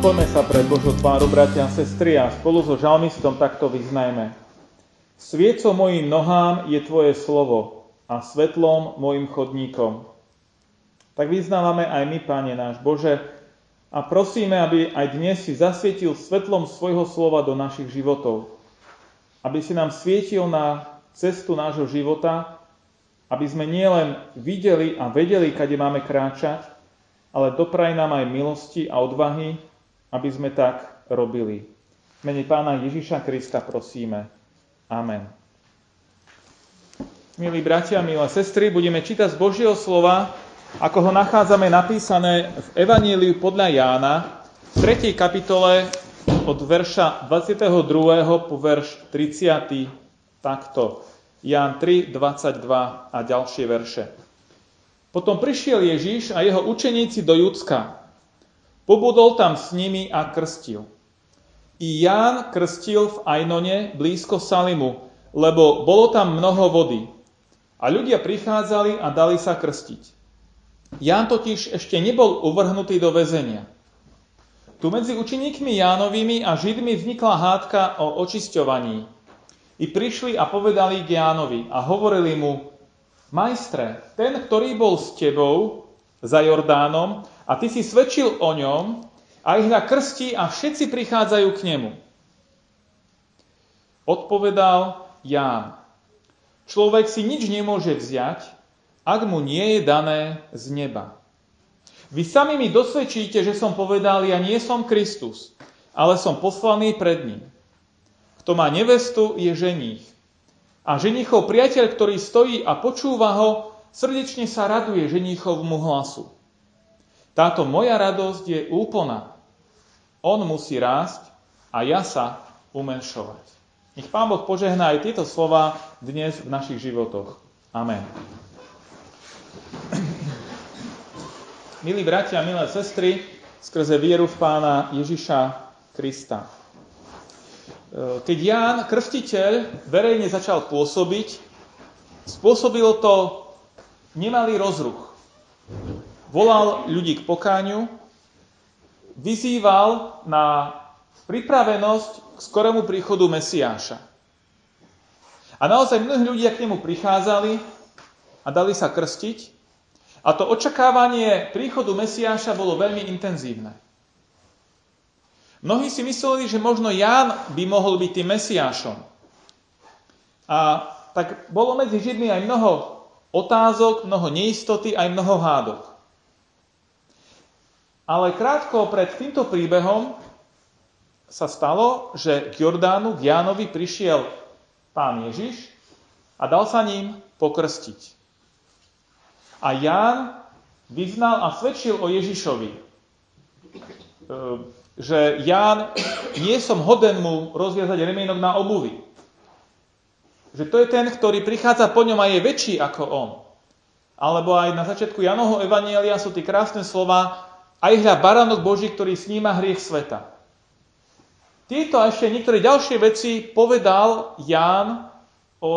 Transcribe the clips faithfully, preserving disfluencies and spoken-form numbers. Poďme sa pred Božou tvárou, bratia a sestry, a spolu so žalmistom takto vyznajme. Sviecou mojim nohám je Tvoje slovo a svetlom mojim chodníkom. Tak vyznávame aj my, Pane náš Bože, a prosíme, aby aj dnes si zasvietil svetlom svojho slova do našich životov. Aby si nám svietil na cestu nášho života, aby sme nielen videli a vedeli, kade máme kráčať, ale dopraj nám aj milosti a odvahy, aby sme tak robili. V mene Pána Ježiša Krista prosíme. Amen. Milí bratia, milé sestry, budeme čítať z Božieho slova, ako ho nachádzame napísané v Evaníliu podľa Jána, v tretej kapitole od verša dvadsiateho druhého po verš tridsiaty. Takto. Ján tri, dvadsaťdva a ďalšie verše. Potom prišiel Ježiš a jeho učeníci do Judska. Pobudol tam s nimi a krstil. I Ján krstil v Ainone blízko Salimu, lebo bolo tam mnoho vody. A ľudia prichádzali a dali sa krstiť. Ján totiž ešte nebol uvrhnutý do väzenia. Tu medzi učeníkmi Jánovými a Židmi vznikla hádka o očisťovaní. I prišli a povedali k Jánovi a hovorili mu: Majstre, ten, ktorý bol s tebou za Jordánom, a ty si svedčil o ňom, a ich na krstí a všetci prichádzajú k nemu. Odpovedal Ján: Človek si nič nemôže vziať, ak mu nie je dané z neba. Vy sami mi dosvedčíte, že som povedal, ja nie som Kristus, ale som poslaný pred ním. Kto má nevestu, je ženích. A ženichov priateľ, ktorý stojí a počúva ho, srdečne sa raduje ženichovmu hlasu. Táto moja radosť je úplná. On musí rásť a ja sa umenšovať. Nech Pán Boh požehná aj tieto slova dnes v našich životoch. Amen. Milí bratia, milé sestry, skrze vieru v Pána Ježiša Krista. Keď Ján Krstiteľ verejne začal pôsobiť, spôsobilo to nemalý rozruch. Volal ľudí k pokáňu, vyzýval na pripravenosť k skorému príchodu Mesiáša. A naozaj mnohí ľudia k nemu prichádzali a dali sa krstiť. A to očakávanie príchodu Mesiáša bolo veľmi intenzívne. Mnohí si mysleli, že možno Ján by mohol byť tým Mesiášom. A tak bolo medzi Židmi aj mnoho otázok, mnoho neistoty, aj mnoho hádok. Ale krátko pred týmto príbehom sa stalo, že k Jordánu, k Jánovi prišiel Pán Ježiš a dal sa ním pokrstiť. A Ján vyznal a svedčil o Ježišovi, že Ján, nie som hoden mu rozviazať remienok na obuvi. Že to je ten, ktorý prichádza po ňom a je väčší ako on. Alebo aj na začiatku Jánovho evanielia sú tie krásne slová: A ich hľa baránok Boží, ktorý sníma hriech sveta. Tieto a ešte niektoré ďalšie veci povedal Ján o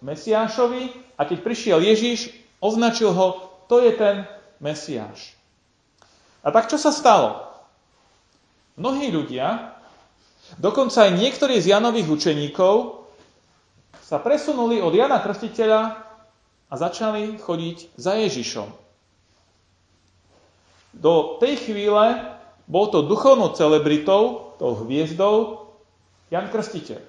Mesiášovi, a keď prišiel Ježiš, označil ho, to je ten Mesiáš. A tak čo sa stalo? Mnohí ľudia, dokonca aj niektorí z Jánových učeníkov, sa presunuli od Jána Krstiteľa a začali chodiť za Ježišom. Do tej chvíle bol to duchovnou celebritou, tou hviezdou, Ján Krstiteľ.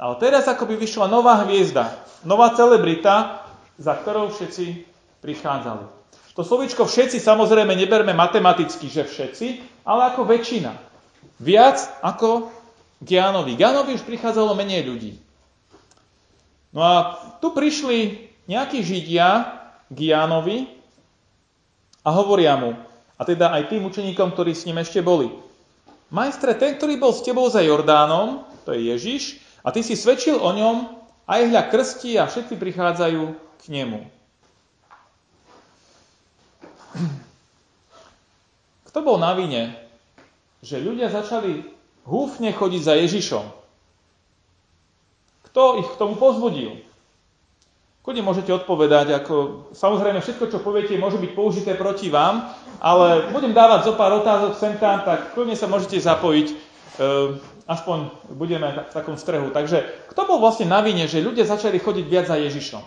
Ale teraz akoby vyšla nová hviezda, nová celebrita, za ktorou všetci prichádzali. To slovíčko všetci samozrejme neberme matematicky, že všetci, ale ako väčšina. Viac ako k Jánovi. K Jánovi už prichádzalo menej ľudí. No a tu prišli nejakí Židia k Jánovi a hovoria mu, a teda aj tým učeníkom, ktorí s ním ešte boli: Majstre, ten, ktorý bol s tebou za Jordánom, to je Ježiš, a ty si svedčil o ňom, aj hľa krstí a všetci prichádzajú k nemu. Kto bol na vine, že ľudia začali húfne chodiť za Ježišom? Kto ich k tomu pozbudil? Kudne môžete odpovedať, ako samozrejme všetko, čo poviete, môže byť použité proti vám, ale budem dávať zo pár otázok sem tam, tak kľudne sa môžete zapojiť. Aspoň budeme v takom strehu. Takže kto bol vlastne na vine, že ľudia začali chodiť viac za Ježišom?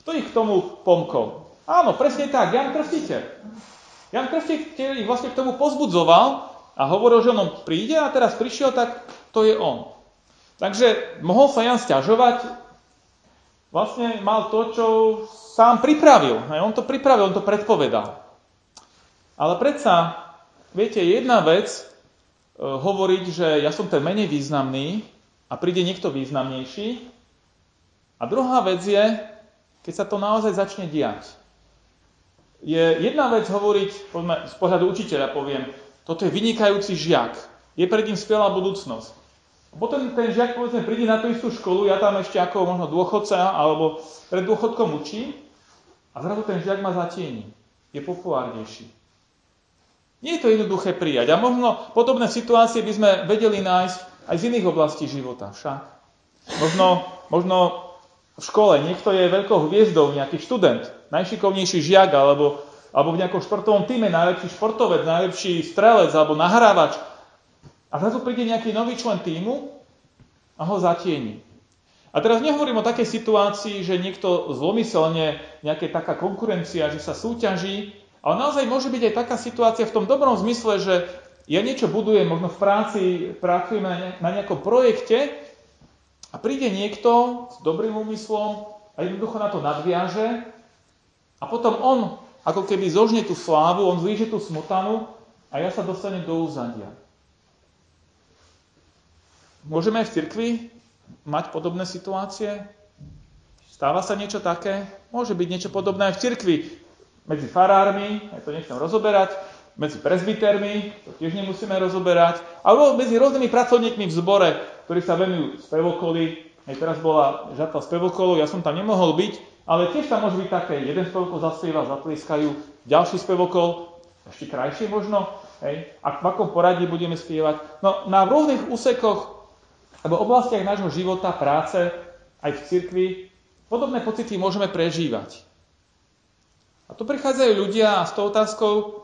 Kto ich k tomu pomkol? Áno, presne tak, Ján Krstiteľ. Ján Krstiteľ ich vlastne k tomu pozbudzoval a hovoril, že on príde a teraz prišiel, tak to je on. Takže mohol sa Ján sťažovať, vlastne mal to, čo sám pripravil. On to pripravil, on to predpovedal. Ale predsa, viete, jedna vec, hovoriť, že ja som ten menej významný a príde niekto významnejší. A druhá vec je, keď sa to naozaj začne diať. Je jedna vec hovoriť, poďme, z pohľadu učiteľa poviem, toto je vynikajúci žiak, je pred ním skvelá budúcnosť. A potom ten žiak, povedzme, príde na tú istú školu, ja tam ešte ako možno dôchodca alebo pred dôchodkom učím a zrazu ten žiak ma zatieni, je populárnejší. Nie je to jednoduché prijať. A možno podobné situácie by sme vedeli nájsť aj z iných oblastí života. Však. Možno, možno v škole niekto je veľkou hviezdou, nejaký študent, najšikovnejší žiak, alebo, alebo v nejakom športovom týme najlepší športovec, najlepší strelec alebo nahrávač. A zrazu príde nejaký nový člen týmu a ho zatieni. A teraz nehovorím o takej situácii, že niekto zlomyselne, nejaká taká konkurencia, že sa súťaží. Ale naozaj môže byť aj taká situácia v tom dobrom zmysle, že ja niečo budujem, možno v práci, pracujem na nejakom projekte a príde niekto s dobrým úmyslom a jednoducho na to nadviaže a potom on ako keby zožne tú slávu, on zlíže tú smotanu a ja sa dostanem do úzadia. Môžeme aj v cirkvi mať podobné situácie? Stáva sa niečo také? Môže byť niečo podobné aj v cirkvi. Medzi farármi, ja to nechcem rozoberať, medzi prezbitermi, to tiež nemusíme rozoberať, alebo medzi rôznymi pracovníkmi v zbore, ktorí sa venujú spevokoli. Hej, teraz bola žatva spevokolu, ja som tam nemohol byť, ale tiež tam môže byť také, jeden spevokol zaspieva, zatlískajú, ďalší spevokol, ešte krajšie možno, hej, a v akom poradí budeme spievať. No na rôznych úsekoch, alebo oblastiach nášho života, práce, aj v cirkvi, podobné pocity môžeme prežívať. A tu prichádzajú ľudia a s tou otázkou,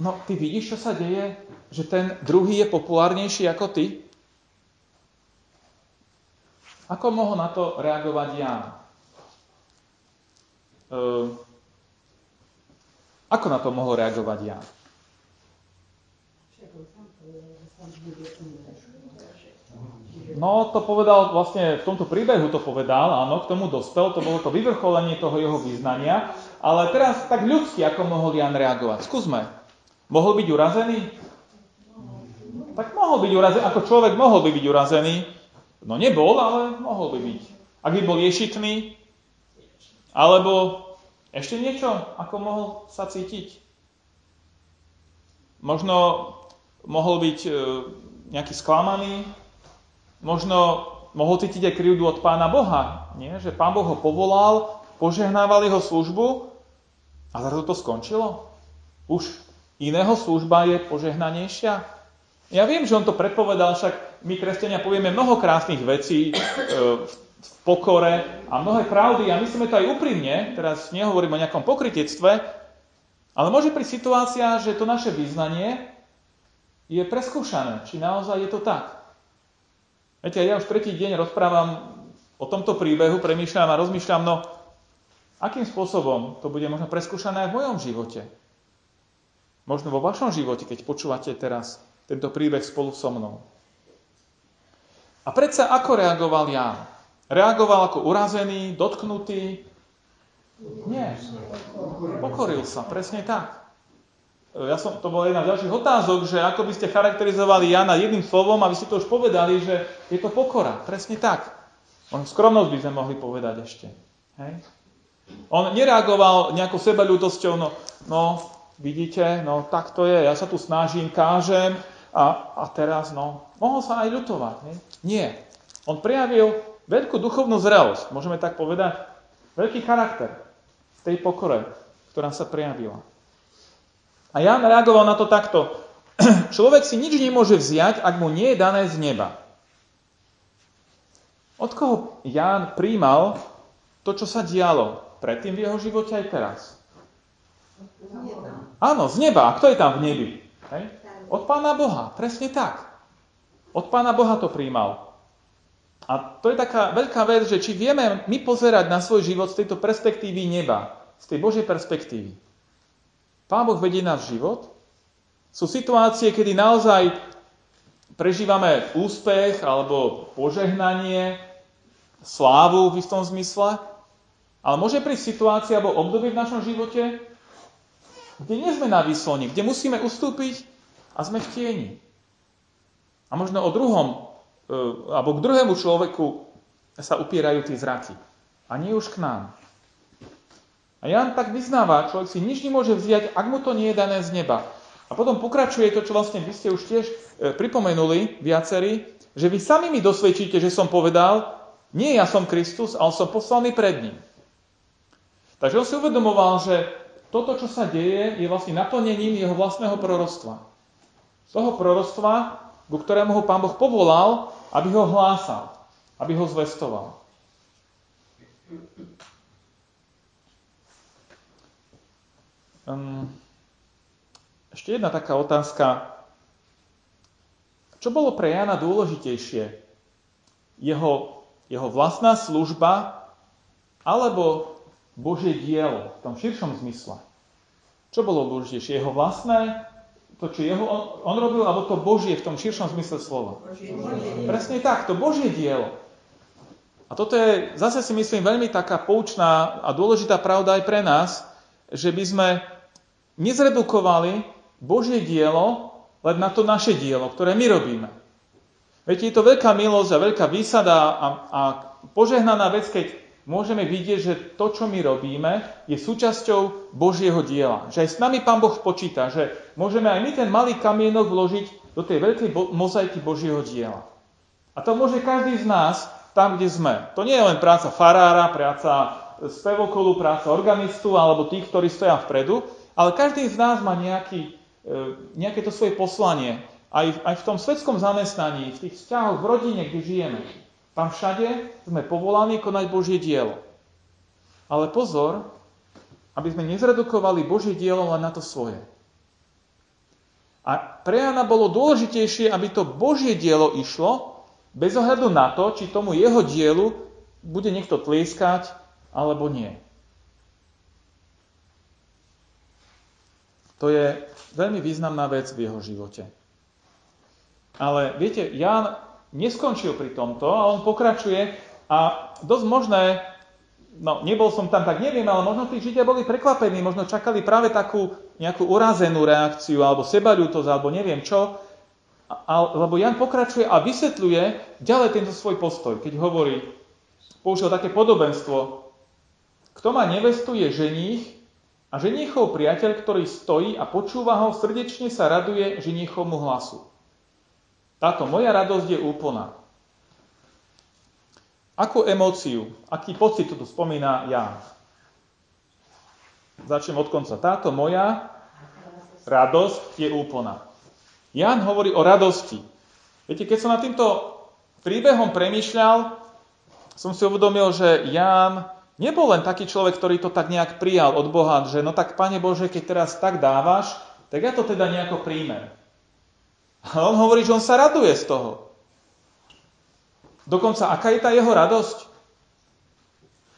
no ty vidíš, čo sa deje, že ten druhý je populárnejší ako ty? Ako mohol na to reagovať Ján? Ehm, ako na to mohol reagovať Ján? No to povedal vlastne, v tomto príbehu to povedal, áno, k tomu dospel, to bolo to vyvrcholenie toho jeho význania. Ale teraz tak ľudsky, ako mohol Ján reagovať. Skúsme. Mohol byť urazený? Tak mohol byť urazený. Ako človek mohol by byť urazený. No nebol, ale mohol by byť. Ak by bol ješitný, alebo ešte niečo, ako mohol sa cítiť. Možno mohol byť nejaký sklamaný. Možno mohol cítiť aj krivdu od Pána Boha. Nie? Že Pán Boh ho povolal, požehnával jeho službu, a zrazu to skončilo? Už iného služba je požehnanejšia? Ja viem, že on to predpovedal, však my kresťania povieme mnoho krásnych vecí e, v pokore a mnohé pravdy a myslíme to aj úprimne, teraz nehovorím o nejakom pokrytectve, ale môže prísť situácia, že to naše vyznanie je preskúšané, či naozaj je to tak. Viete, ja už tretí deň rozprávam o tomto príbehu, premýšľam a rozmýšľam, no akým spôsobom to bude možno preskúšané aj v mojom živote? Možno vo vašom živote, keď počúvate teraz tento príbeh spolu so mnou. A predsa ako reagoval Ján? Reagoval ako urazený, dotknutý? Nie. Pokoril sa, presne tak. Ja som, to bola jedna z ďalších otázok, že ako by ste charakterizovali Jána jedným slovom a vy ste to už povedali, že je to pokora, presne tak. Možno skromnosť by sme mohli povedať ešte. Hej? On nereagoval nejakou sebaľútosťou, no, no vidíte, no tak to je, ja sa tu snažím, kážem a, a teraz, no, mohol sa aj ľutovať, nie? Nie. On prejavil veľkú duchovnú zrelosť, môžeme tak povedať, veľký charakter v tej pokore, ktorá sa prejavila. A Ján reagoval na to takto. Človek si nič nemôže vziať, ak mu nie je dané z neba. Od koho Ján prijímal to, čo sa dialo predtým v jeho živote aj teraz? Áno, z neba. A kto je tam v nebi? Hej? Od Pána Boha, presne tak. Od Pána Boha to prijímal. A to je taká veľká vec, že či vieme my pozerať na svoj život z tejto perspektívy neba, z tej Božej perspektívy. Pán Boh vedie náš život. Sú situácie, kedy naozaj prežívame úspech alebo požehnanie, slávu v istom zmysle, ale môže prísť situácia alebo obdobie v našom živote, kde nie sme na výslni, kde musíme ustúpiť a sme v tieni. A možno o druhom, alebo k druhému človeku sa upierajú tí zraky. A nie už k nám. A Ján tak vyznáva, človek si nič nemôže vziať, ak mu to nie je dané z neba. A potom pokračuje to, čo vlastne vy ste už tiež pripomenuli viacerí, že vy sami mi dosvedčíte, že som povedal, nie ja som Kristus, ale som poslaný pred ním. Takže on si uvedomoval, že toto, čo sa deje, je vlastne naplnením jeho vlastného proroctva. Toho proroctva, ku ktorému ho Pán Boh povolal, aby ho hlásal, aby ho zvestoval. Um, ešte jedna taká otázka. Čo bolo pre Jána dôležitejšie? Jeho, jeho vlastná služba alebo Božie dielo v tom širšom zmysle? Čo bolo dôležitejšie? Jeho vlastné, to čo jeho on, on robil, alebo to Božie v tom širšom zmysle slova? Božie. Presne tak, to Božie dielo. A toto je zase si myslím veľmi taká poučná a dôležitá pravda aj pre nás, že by sme nezredukovali Božie dielo len na to naše dielo, ktoré my robíme. Viete, je to veľká milosť a veľká výsada a, a požehnaná vec, keď môžeme vidieť, že to, čo my robíme, je súčasťou Božieho diela. Že aj s nami Pán Boh počíta, že môžeme aj my ten malý kamienok vložiť do tej veľkej bo- mozaiky Božieho diela. A to môže každý z nás tam, kde sme. To nie je len práca farára, práca spevokolu, práca organistu alebo tých, ktorí stoja vpredu, ale každý z nás má nejaký, nejaké to svoje poslanie. Aj v, aj v tom svetskom zamestnaní, v tých vzťahoch, v rodine, kde žijeme. Tam všade sme povolaní konať Božie dielo. Ale pozor, aby sme nezredukovali Božie dielo len na to svoje. A pre Jána bolo dôležitejšie, aby to Božie dielo išlo bez ohľadu na to, či tomu jeho dielu bude niekto tlieskať, alebo nie. To je veľmi významná vec v jeho živote. Ale viete, Ján neskončil pri tomto a on pokračuje a dosť možné, no nebol som tam, tak neviem, ale možno tí Židia boli prekvapení, možno čakali práve takú nejakú urazenú reakciu alebo sebaľútosť, alebo neviem čo. Lebo Ján pokračuje a vysvetľuje ďalej tento svoj postoj, keď hovorí, použil také podobenstvo. Kto má nevestu, je ženích a ženichov priateľ, ktorý stojí a počúva ho, srdečne sa raduje ženichovmu hlasu. Táto moja radosť je úplná. Akú emóciu, aký pocit tu spomína Ján? Začnem od konca. Táto moja radosť je úplná. Ján hovorí o radosti. Viete, keď som nad týmto príbehom premýšľal, som si uvedomil, že Ján nebol len taký človek, ktorý to tak nejak prijal od Boha, že no tak, Pane Bože, keď teraz tak dávaš, tak ja to teda nejako príjmem. A on hovorí, že on sa raduje z toho. Dokonca, aká je tá jeho radosť?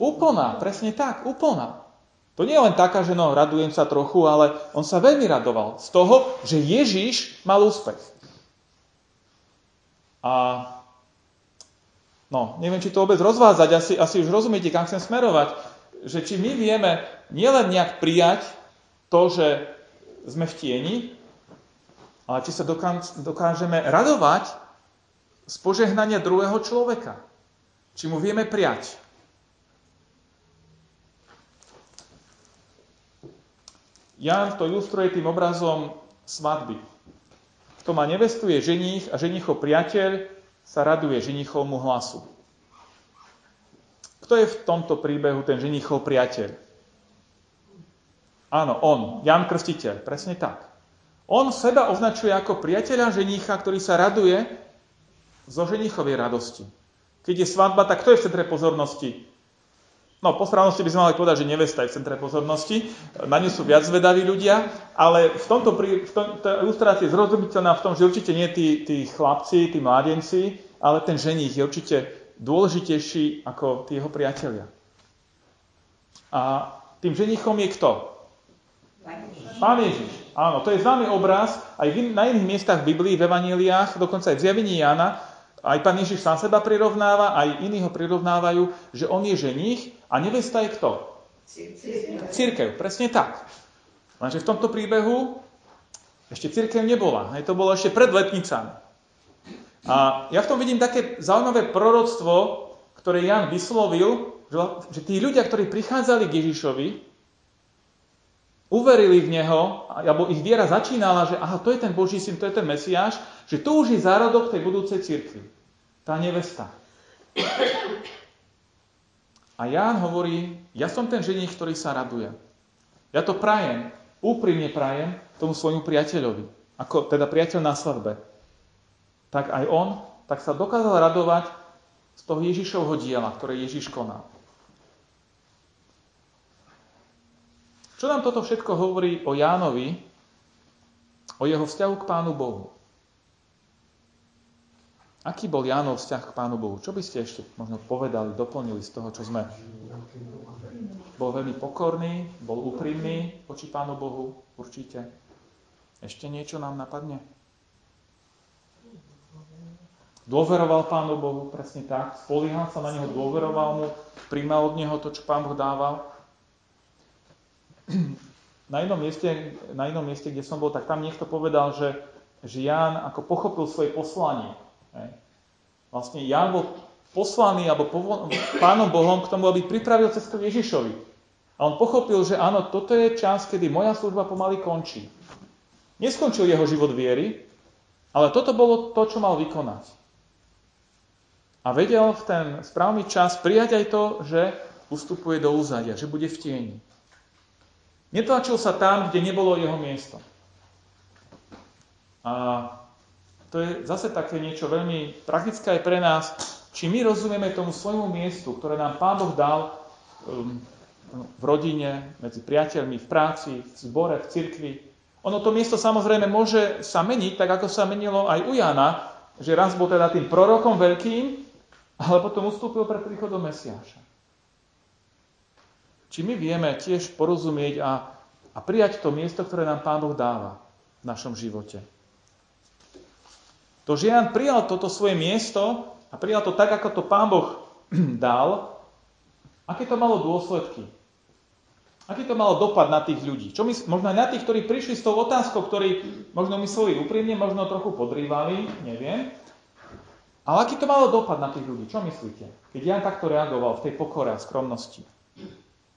Úplná, presne tak, úplná. To nie je len taká, že no, radujem sa trochu, ale on sa veľmi radoval z toho, že Ježiš mal úspech. A no, neviem, či to vôbec rozvázať, asi, asi už rozumiete, kam chcem smerovať, že či my vieme nielen nejak prijať to, že sme v tieni, ale či sa dokážeme radovať z požehnania druhého človeka. Či mu vieme prijať. Ján to ilustruje tým obrazom svadby. Kto má nevestu, je ženích a ženichov priateľ sa raduje ženichovmu hlasu. Kto je v tomto príbehu ten ženichov priateľ? Áno, on, Ján Krstiteľ, presne tak. On seba označuje ako priateľa ženicha, ktorý sa raduje zo ženichovej radosti. Keď je svadba, tak kto je v centre pozornosti? No, po správnosti by sme mali povedať, že nevesta je v centre pozornosti. Na ňu sú viac zvedaví ľudia, ale v tomto v tom, tá ilustrácia je zrozumiteľná v tom, že určite nie tí, tí chlapci, tí mládenci, ale ten ženich je určite dôležitejší ako tí jeho priatelia. A tým ženichom je kto? Pán Ježiš. Áno, to je známy obraz aj v, na iných miestach v Biblii, v Evaníliách, dokonca aj v zjavení Jána. Aj Pán Ježiš sám seba prirovnáva, aj iní ho prirovnávajú, že on je ženích a nevesta je kto? Cirkev, presne tak. Lenže v tomto príbehu ešte cirkev nebola. Hej, to bolo ešte pred letnicami. A ja v tom vidím také zaujímavé proroctvo, ktoré Ján vyslovil, že, že tí ľudia, ktorí prichádzali k Ježišovi, uverili v Neho, alebo ich viera začínala, že aha, to je ten Boží syn, to je ten Mesiáš, že to už je zárodok tej budúcej cirkvi. Tá nevesta. A Ján hovorí, ja som ten ženich, ktorý sa raduje. Ja to prajem, úprimne prajem tomu svojmu priateľovi. Ako teda priateľ na svadbe. Tak aj on, tak sa dokázal radovať z toho Ježišovho diela, ktoré Ježiš konal. Čo nám toto všetko hovorí o Jánovi, o jeho vzťahu k Pánu Bohu? Aký bol Jánov vzťah k Pánu Bohu? Čo by ste ešte možno povedali, doplnili z toho, čo sme? Bol veľmi pokorný, bol úprimný voči Pánu Bohu, určite. Ešte niečo nám napadne? Dôveroval Pánu Bohu, presne tak. Spoliehal sa na Neho, dôveroval mu, prijímal od Neho to, čo Pán Boh dával. Na inom mieste, na inom mieste, kde som bol, tak tam niekto povedal, že, že Ján ako pochopil svoje poslanie. Hej. Vlastne Ján bol poslaný alebo povol, Pánom Bohom k tomu, aby pripravil cestu Ježišovi. A on pochopil, že áno, toto je čas, kedy moja služba pomaly končí. Neskončil jeho život viery, ale toto bolo to, čo mal vykonať. A vedel v ten správny čas prijať aj to, že ustupuje do úzadia, že bude v tieni. Netlačil sa tam, kde nebolo jeho miesto. A to je zase také niečo veľmi praktické aj pre nás, či my rozumieme tomu svojmu miestu, ktoré nám Pán Boh dal um, v rodine, medzi priateľmi, v práci, v zbore, v cirkvi. Ono to miesto samozrejme môže sa meniť, tak ako sa menilo aj u Jána, že raz bol teda tým prorokom veľkým, ale potom ustúpil pred príchodom Mesiáša. Či my vieme tiež porozumieť a, a prijať to miesto, ktoré nám Pán Boh dáva v našom živote. To, že Ján prijal toto svoje miesto a prijal to tak, ako to Pán Boh dal, aké to malo dôsledky? Aký to malo dopad na tých ľudí? Čo my, možno na tých, ktorí prišli s tou otázkou, ktorí možno mysleli úprimne, možno trochu podrývali, neviem. Ale aký to malo dopad na tých ľudí? Čo myslíte? Keď Ján takto reagoval v tej pokore a skromnosti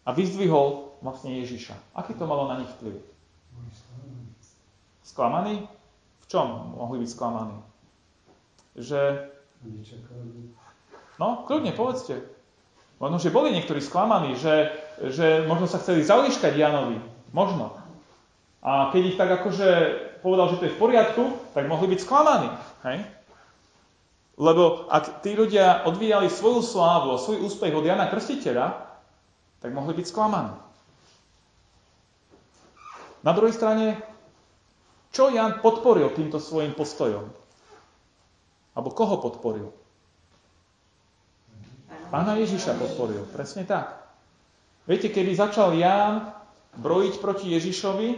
a vyzdvihol vlastne Ježiša. Aký to malo na nich vplyv? Sklamaný? V čom mohli byť sklamaní? Že... No, kľudne, povedzte. Možno, že boli niektorí sklamaní, že, že možno sa chceli zaujíškať Jánovi. Možno. A keď ich tak akože povedal, že to je v poriadku, tak mohli byť sklamaní. Hej? Lebo ak tí ľudia odvíjali svoju slávu a svoj úspech od Jána Krstiteľa, tak mohli byť sklamaní. Na druhej strane, čo Ján podporil týmto svojim postojom? Alebo koho podporil? Pána Ježiša podporil, presne tak. Viete, keby začal Ján brojiť proti Ježišovi,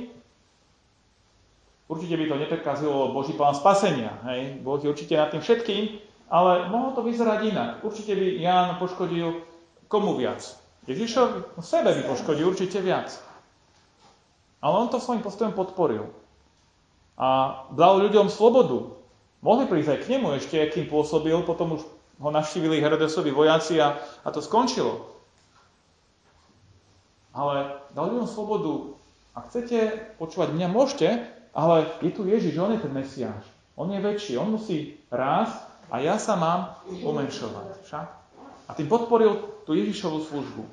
určite by to neprekazilo Boží plán spasenia. Hej? Boh je určite nad tým všetkým, ale mohlo to vyzerať inak. Určite by Ján poškodil komu viac? Ježišovi? No sebe by poškodil určite viac. Ale on to svojim postojom podporil. A dal ľuďom slobodu. Mohli prísť aj k nemu ešte, kým pôsobil, potom už ho navštívili Herodesovi vojaci a, a to skončilo. Ale dal ľuďom slobodu. Ak chcete počúvať mňa, môžete, ale je tu Ježiš, on je ten Mesiáš. On je väčší, on musí rásť a ja sa mám pomenšovať. Však? A tým podporil tú Ježišovu službu.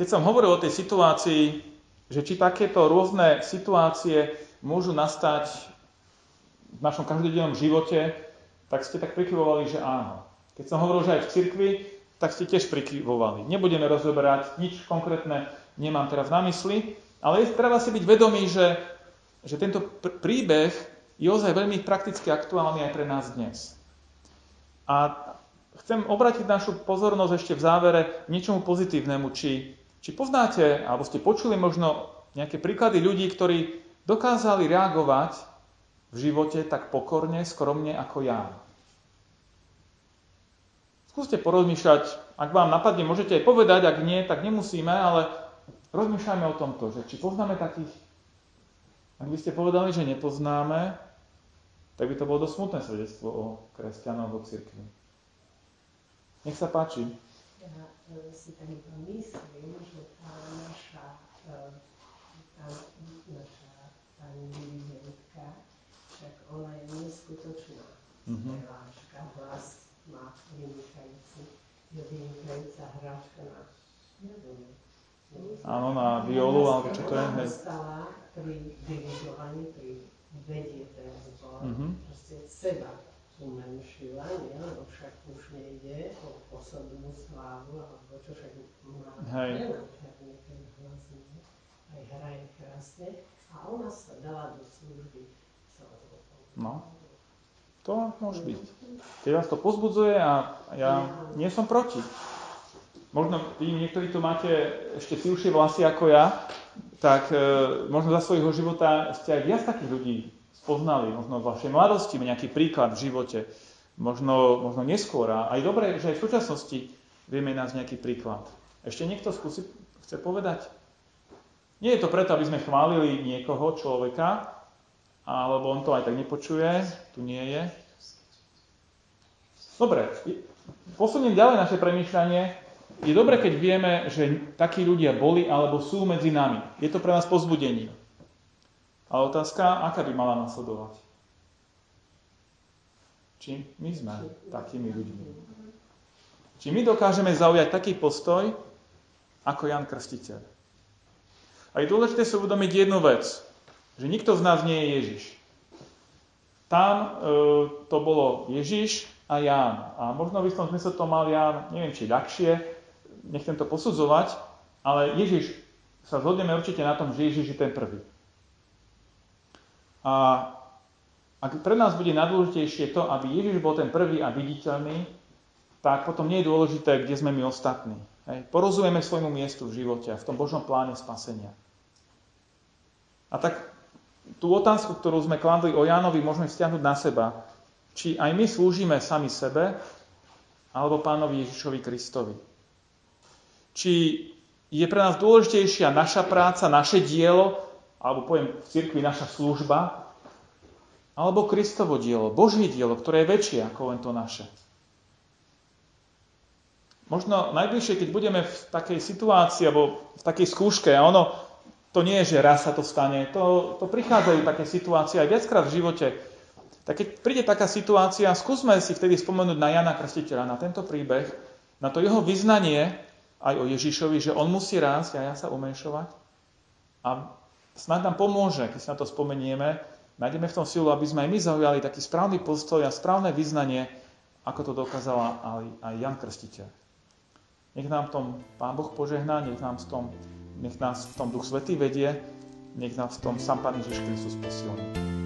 Keď som hovoril o tej situácii, že či takéto rôzne situácie môžu nastať v našom každodennom živote, tak ste tak prikyvovali, že áno. Keď som hovoril, že aj v cirkvi, tak ste tiež prikyvovali. Nebudeme rozoberať nič konkrétne, nemám teraz na mysli, ale treba si byť vedomý, že, že tento príbeh je ozaj veľmi prakticky aktuálny aj pre nás dnes. A chcem obrátiť našu pozornosť ešte v závere niečomu pozitívnemu. Či, či poznáte, alebo ste počuli možno nejaké príklady ľudí, ktorí dokázali reagovať v živote tak pokorne, skromne ako ja. Skúste porozmýšľať, ak vám napadne, môžete aj povedať, ak nie, tak nemusíme, ale rozmýšľajme o tomto, že či poznáme takých, ak by ste povedali, že nepoznáme, tak by to bolo dosť smutné svedectvo o kresťanoch, o cirkvi. Nech sa páči. Ja si tak myslím, že tá naša, tá naša pani dirigentka, však ona je neskutočná. Mm-hmm. Speváčka, hlas má vynikajúci, je vynikajúca hráčka na violinu. Áno, na violu, alebo čo to je? Ona stala pri dirigovaní, pri vedie ten zbor, mm-hmm. proste seba umenšila, nie? Lebo však už nejde o osobnú slávu, alebo čo však má nenadherný ten hlas, nie? Aj hraje krásne a ona sa dala do služby celého. No, to môže byť. Keď vás to pozbudzuje a ja nie som proti. Možno vy niektorí tu máte ešte silšie vlasy ako ja, tak e, možno za svojho života ste aj viac takých ľudí spoznali, možno v vašej mladosti, nejaký príklad v živote, možno, možno neskôr. A aj dobre, že aj v súčasnosti vieme nás nejaký príklad. Ešte niekto skúsi, chce povedať? Nie je to preto, aby sme chválili niekoho, človeka, alebo on to aj tak nepočuje, tu nie je. Dobre, posuniem ďalej naše premýšľanie. Je dobre, keď vieme, že takí ľudia boli alebo sú medzi nami. Je to pre nás povzbudenie. A otázka, aká by mala nasledovať? Či my sme takými ľuďmi? Či my dokážeme zaujať taký postoj, ako Ján Krstiteľ? A je dôležité si uvedomiť jednu vec, že nikto z nás nie je Ježiš. Tam e, to bolo Ježiš a Ján. A možno by som zmysel to mal Ján, neviem, či ľahšie, nechcem to posudzovať, ale Ježiš, sa zhodneme určite na tom, že Ježiš je ten prvý. A ak pre nás bude najdôležitejšie to, aby Ježiš bol ten prvý a viditeľný, tak potom nie je dôležité, kde sme my ostatní. Hej. Porozumieme svojmu miestu v živote a v tom Božom pláne spasenia. A tak tú otázku, ktorú sme kladli o Jánovi, môžeme stiahnuť na seba. Či aj my slúžime sami sebe, alebo Pánovi Ježišovi Kristovi. Či je pre nás dôležitejšia naša práca, naše dielo, alebo poviem v cirkvi naša služba, alebo Kristovo dielo, Božie dielo, ktoré je väčšie ako len to naše. Možno najbližšie, keď budeme v takej situácii, alebo v takej skúške, a ono, to nie je, že raz sa to stane, to, to prichádzajú také situácie aj viackrát v živote. Tak keď príde taká situácia, skúsme si vtedy spomenúť na Jána Krstiteľa, na tento príbeh, na to jeho vyznanie, aj o Ježišovi, že on musí rásť a ja sa umenšovať. A snad nám pomôže, keď si na to spomenieme, nájdeme v tom silu, aby sme aj my zaujali taký správny postoj a správne vyznanie, ako to dokázala aj, aj Ján Krstiteľ. Nech nám v tom Pán Boh požehná, nech, nám v tom, nech nás v tom Duch Svätý vedie, nech nás v tom sám Pán Ježiš Kristus posilní.